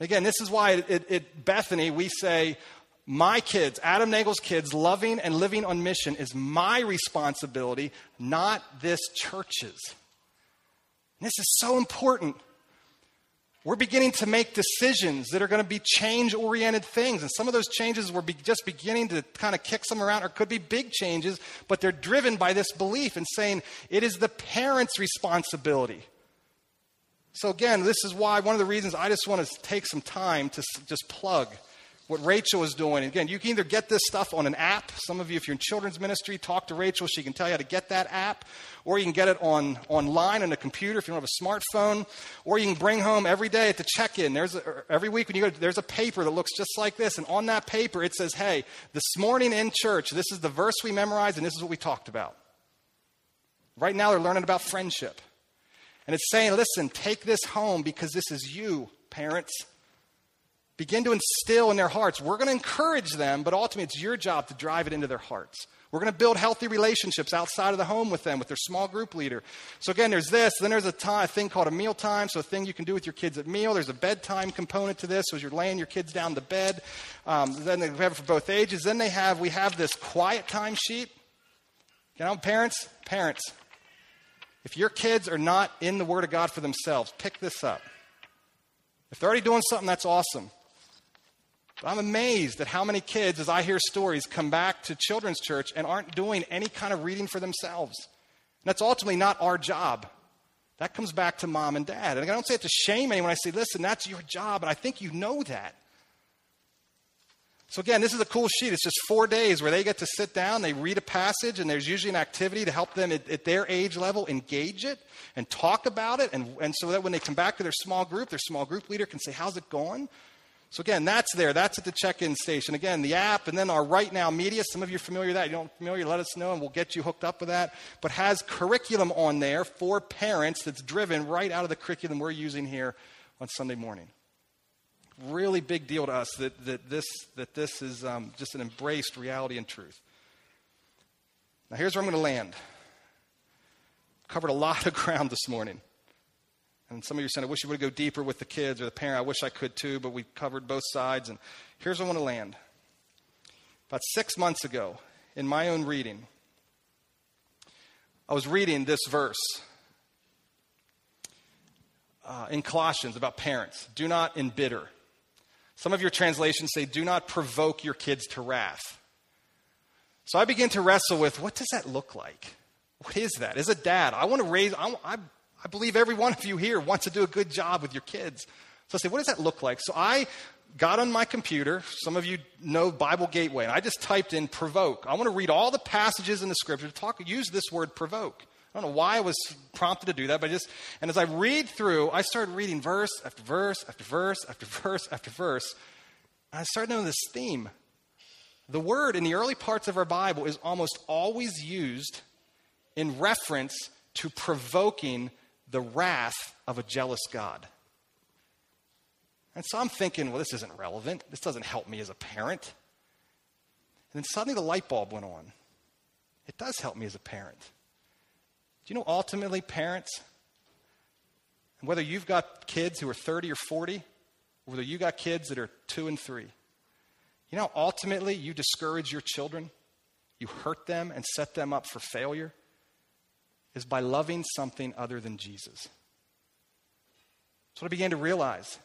And again, this is why at Bethany we say, my kids, Adam Nagel's kids, loving and living on mission is my responsibility, not this church's. And this is so important. We're beginning to make decisions that are going to be change-oriented things. And some of those changes we're just beginning to kind of kick some around, or could be big changes, but they're driven by this belief and saying it is the parents' responsibility. So again, this is why one of the reasons I just want to take some time to just plug what Rachel is doing. Again, you can either get this stuff on an app. Some of you, if you're in children's ministry, talk to Rachel. She can tell you how to get that app. Or you can get it online on a computer if you don't have a smartphone. Or you can bring home every day at the check-in. Every week when you go, there's a paper that looks just like this. And on that paper, it says, hey, this morning in church, this is the verse we memorized and this is what we talked about. Right now, they're learning about friendship. And it's saying, listen, take this home because this is you, parents. Begin to instill in their hearts. We're going to encourage them, but ultimately it's your job to drive it into their hearts. We're going to build healthy relationships outside of the home with them, with their small group leader. So again, there's this. Then there's a thing called a meal time, so a thing you can do with your kids at meal. There's a bedtime component to this, so as you're laying your kids down to bed. Then they have it for both ages. Then we have this quiet time sheet. You know, parents, if your kids are not in the Word of God for themselves, pick this up. If they're already doing something, that's awesome. But I'm amazed at how many kids, as I hear stories, come back to children's church and aren't doing any kind of reading for themselves. And that's ultimately not our job. That comes back to mom and dad. And I don't say it to shame anyone. I say, listen, that's your job, and I think you know that. So again, this is a cool sheet. It's just 4 days where they get to sit down, they read a passage, and there's usually an activity to help them at their age level engage it and talk about it. And so that when they come back to their small group leader can say, how's it going? So again, that's there. That's at the check-in station. Again, the app, and then our Right Now Media. Some of you are familiar with that. If you're not familiar, let us know, and we'll get you hooked up with that. But has curriculum on there for parents that's driven right out of the curriculum we're using here on Sunday morning. Really big deal to us that this is just an embraced reality and truth. Now, here's where I'm going to land. Covered a lot of ground this morning. And some of you are saying, I wish you would go deeper with the kids or the parent. I wish I could too, but we covered both sides. And here's where I want to land. About 6 months ago, in my own reading, I was reading this verse in Colossians about parents. Do not embitter. Some of your translations say, do not provoke your kids to wrath. So I began to wrestle with, what does that look like? What is that? As a dad, I want to raise... I believe every one of you here wants to do a good job with your kids. So I say, what does that look like? So I got on my computer. Some of you know Bible Gateway. And I just typed in provoke. I want to read all the passages in the scripture to use this word provoke. I don't know why I was prompted to do that, but and as I read through, I started reading verse after verse after verse after verse after verse. And I started knowing this theme. The word in the early parts of our Bible is almost always used in reference to provoking the wrath of a jealous God. And so I'm thinking, well, this isn't relevant. This doesn't help me as a parent. And then suddenly the light bulb went on. It does help me as a parent. Do you know, ultimately, parents, whether you've got kids who are 30 or 40, or whether you got kids that are 2 and 3, you know, ultimately, you discourage your children. You hurt them and set them up for failure. Is by loving something other than Jesus. That's what I began to realize.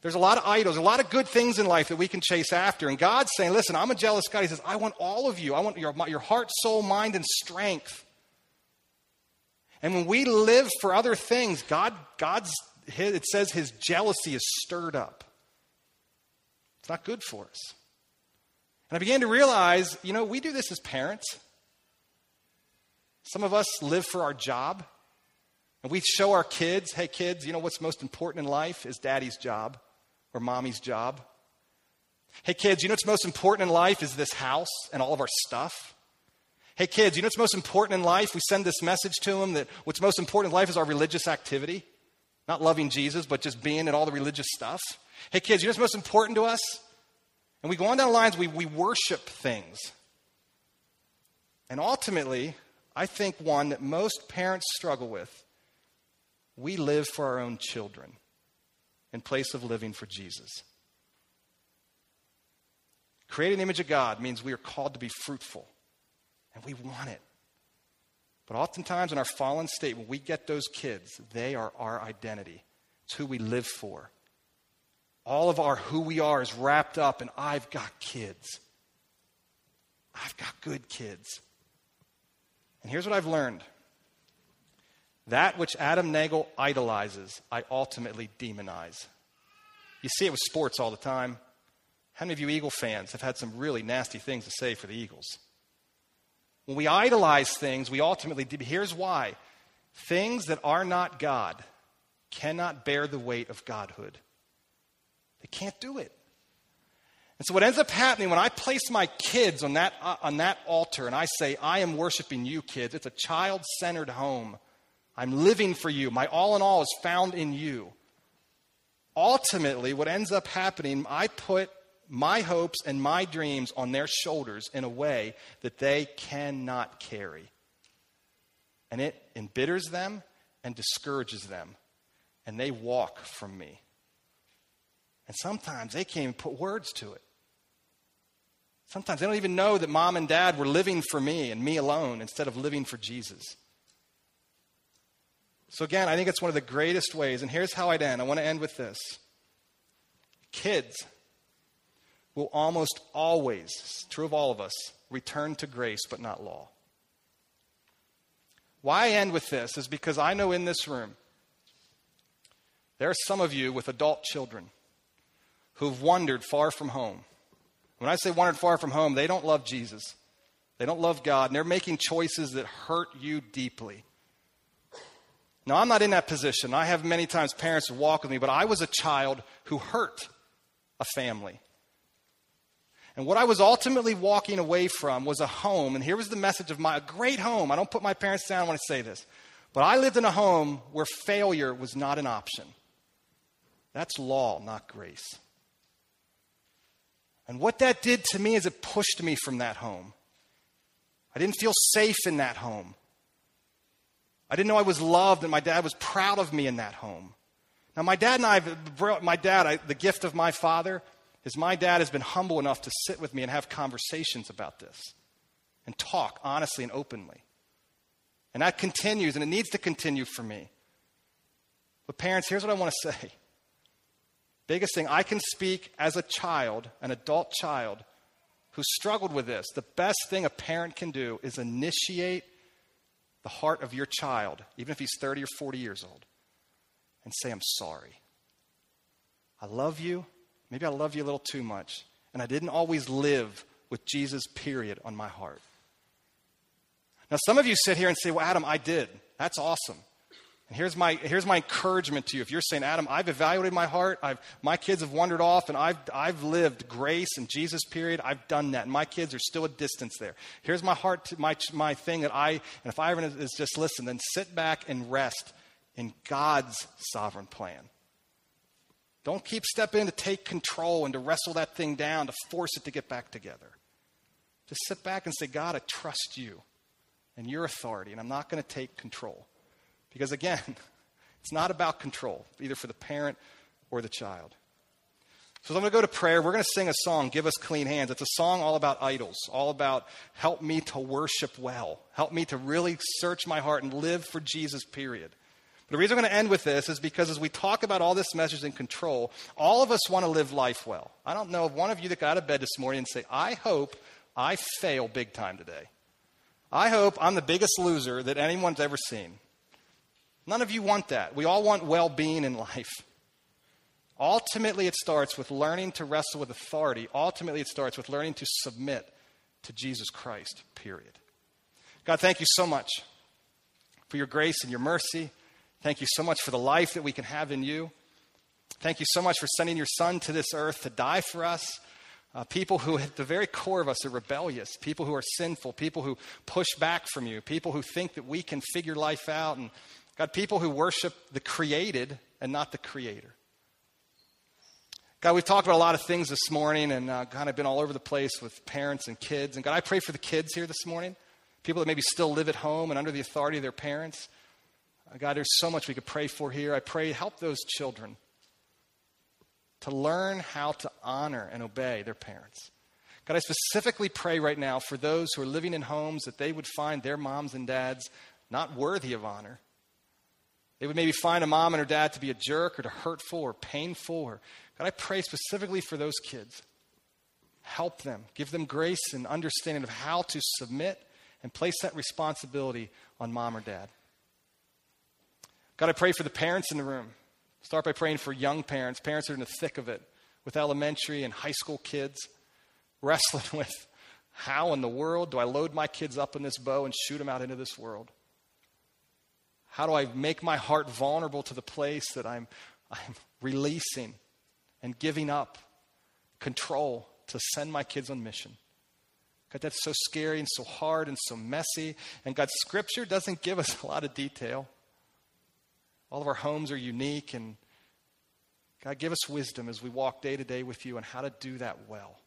There's a lot of idols, a lot of good things in life that we can chase after. And God's saying, listen, I'm a jealous God. He says, I want all of you. I want your heart, soul, mind, and strength. And when we live for other things, it says his jealousy is stirred up. It's not good for us. And I began to realize, you know, we do this as parents. Some of us live for our job, and we show our kids, hey, kids, you know what's most important in life is daddy's job or mommy's job. Hey, kids, you know what's most important in life is this house and all of our stuff. Hey, kids, you know what's most important in life? We send this message to them that what's most important in life is our religious activity, not loving Jesus, but just being in all the religious stuff. Hey, kids, you know what's most important to us? And we go on down the lines, we worship things. And ultimately, I think one that most parents struggle with, we live for our own children in place of living for Jesus. Create an image of God means we are called to be fruitful, and we want it. But oftentimes in our fallen state, when we get those kids, they are our identity. It's who we live for. All of our who we are is wrapped up in I've got kids. I've got good kids. And here's what I've learned. That which Adam Nagel idolizes, I ultimately demonize. You see it with sports all the time. How many of you Eagle fans have had some really nasty things to say for the Eagles? When we idolize things, we ultimately demonize. Here's why. Things that are not God cannot bear the weight of godhood. They can't do it. And so what ends up happening when I place my kids on that altar and I say, I am worshiping you, kids. It's a child-centered home. I'm living for you. My all in all is found in you. Ultimately, what ends up happening, I put my hopes and my dreams on their shoulders in a way that they cannot carry. And it embitters them and discourages them. And they walk from me. And sometimes they can't even put words to it. Sometimes they don't even know that mom and dad were living for me and me alone instead of living for Jesus. So again, I think it's one of the greatest ways. And here's how I'd end. I want to end with this. Kids will almost always, it's true of all of us, return to grace but not law. Why I end with this is because I know in this room, there are some of you with adult children who've wandered far from home. When I say wandered far from home, they don't love Jesus. They don't love God. And they're making choices that hurt you deeply. Now, I'm not in that position. I have many times parents who walk with me, but I was a child who hurt a family. And what I was ultimately walking away from was a home. And here was the message of a great home. I don't put my parents down when I say this. But I lived in a home where failure was not an option. That's law, not grace. And what that did to me is it pushed me from that home. I didn't feel safe in that home. I didn't know I was loved and my dad was proud of me in that home. Now, the gift of my father is my dad has been humble enough to sit with me and have conversations about this and talk honestly and openly. And that continues, and it needs to continue for me. But parents, here's what I want to say. Biggest thing, I can speak as a child, an adult child, who struggled with this. The best thing a parent can do is initiate the heart of your child, even if he's 30 or 40 years old, and say, I'm sorry. I love you. Maybe I love you a little too much. And I didn't always live with Jesus, period, on my heart. Now, some of you sit here and say, well, Adam, I did. That's awesome. And here's my encouragement to you. If you're saying, Adam, I've evaluated my heart. My kids have wandered off, and I've lived grace and Jesus, period. I've done that. And my kids are still a distance there. Here's my heart, my thing that and if I ever is just listen, then sit back and rest in God's sovereign plan. Don't keep stepping in to take control and to wrestle that thing down, to force it to get back together. Just sit back and say, God, I trust you and your authority, and I'm not going to take control. Because again, it's not about control, either for the parent or the child. So I'm going to go to prayer. We're going to sing a song, Give Us Clean Hands. It's a song all about idols, all about help me to worship well. Help me to really search my heart and live for Jesus, period. The reason I'm going to end with this is because as we talk about all this message and control, all of us want to live life well. I don't know of one of you that got out of bed this morning and say, I hope I fail big time today. I hope I'm the biggest loser that anyone's ever seen. None of you want that. We all want well-being in life. Ultimately, it starts with learning to wrestle with authority. Ultimately, it starts with learning to submit to Jesus Christ, period. God, thank you so much for your grace and your mercy. Thank you so much for the life that we can have in you. Thank you so much for sending your son to this earth to die for us. People who at the very core of us are rebellious, people who are sinful, people who push back from you, people who think that we can figure life out. And God, people who worship the created and not the creator. God, we've talked about a lot of things this morning, and God, I've been all over the place with parents and kids. And God, I pray for the kids here this morning, people that maybe still live at home and under the authority of their parents. God, there's so much we could pray for here. I pray, help those children to learn how to honor and obey their parents. God, I specifically pray right now for those who are living in homes that they would find their moms and dads not worthy of honor. They would maybe find a mom and her dad to be a jerk or to hurtful or painful. God, I pray specifically for those kids. Help them. Give them grace and understanding of how to submit and place that responsibility on mom or dad. God, I pray for the parents in the room. Start by praying for young parents, parents that are in the thick of it, with elementary and high school kids, wrestling with how in the world do I load my kids up in this bow and shoot them out into this world? How do I make my heart vulnerable to the place that I'm releasing and giving up control to send my kids on mission? God, that's so scary and so hard and so messy. And God, Scripture doesn't give us a lot of detail. All of our homes are unique, and God, give us wisdom as we walk day to day with you on how to do that well.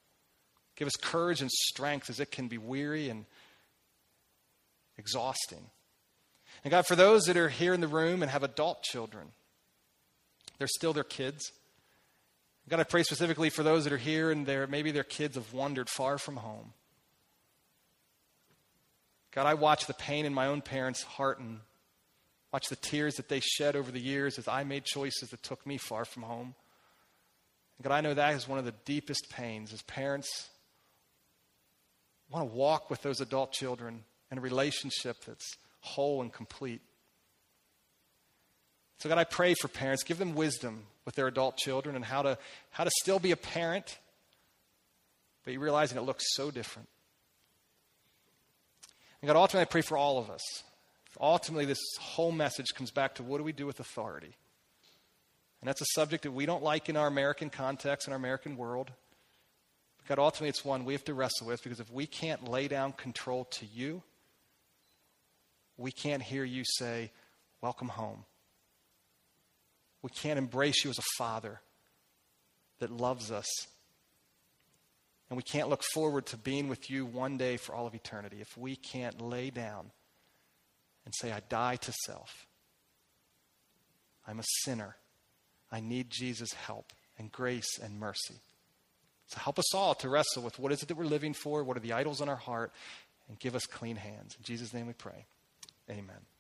Give us courage and strength as it can be weary and exhausting. And God, for those that are here in the room and have adult children, they're still their kids. God, I pray specifically for those that are here and maybe their kids have wandered far from home. God, I watch the pain in my own parents' heart and watch the tears that they shed over the years as I made choices that took me far from home. And God, I know that is one of the deepest pains as parents want to walk with those adult children in a relationship that's whole and complete. So God, I pray for parents. Give them wisdom with their adult children and how to still be a parent, but you realizing it looks so different. And God, ultimately I pray for all of us. Ultimately, this whole message comes back to what do we do with authority? And that's a subject that we don't like in our American context, in our American world. But God, ultimately, it's one we have to wrestle with, because if we can't lay down control to you, we can't hear you say, welcome home. We can't embrace you as a father that loves us. And we can't look forward to being with you one day for all of eternity if we can't lay down and say, I die to self. I'm a sinner. I need Jesus' help and grace and mercy. So help us all to wrestle with what is it that we're living for, what are the idols in our heart, and give us clean hands. In Jesus' name we pray. Amen.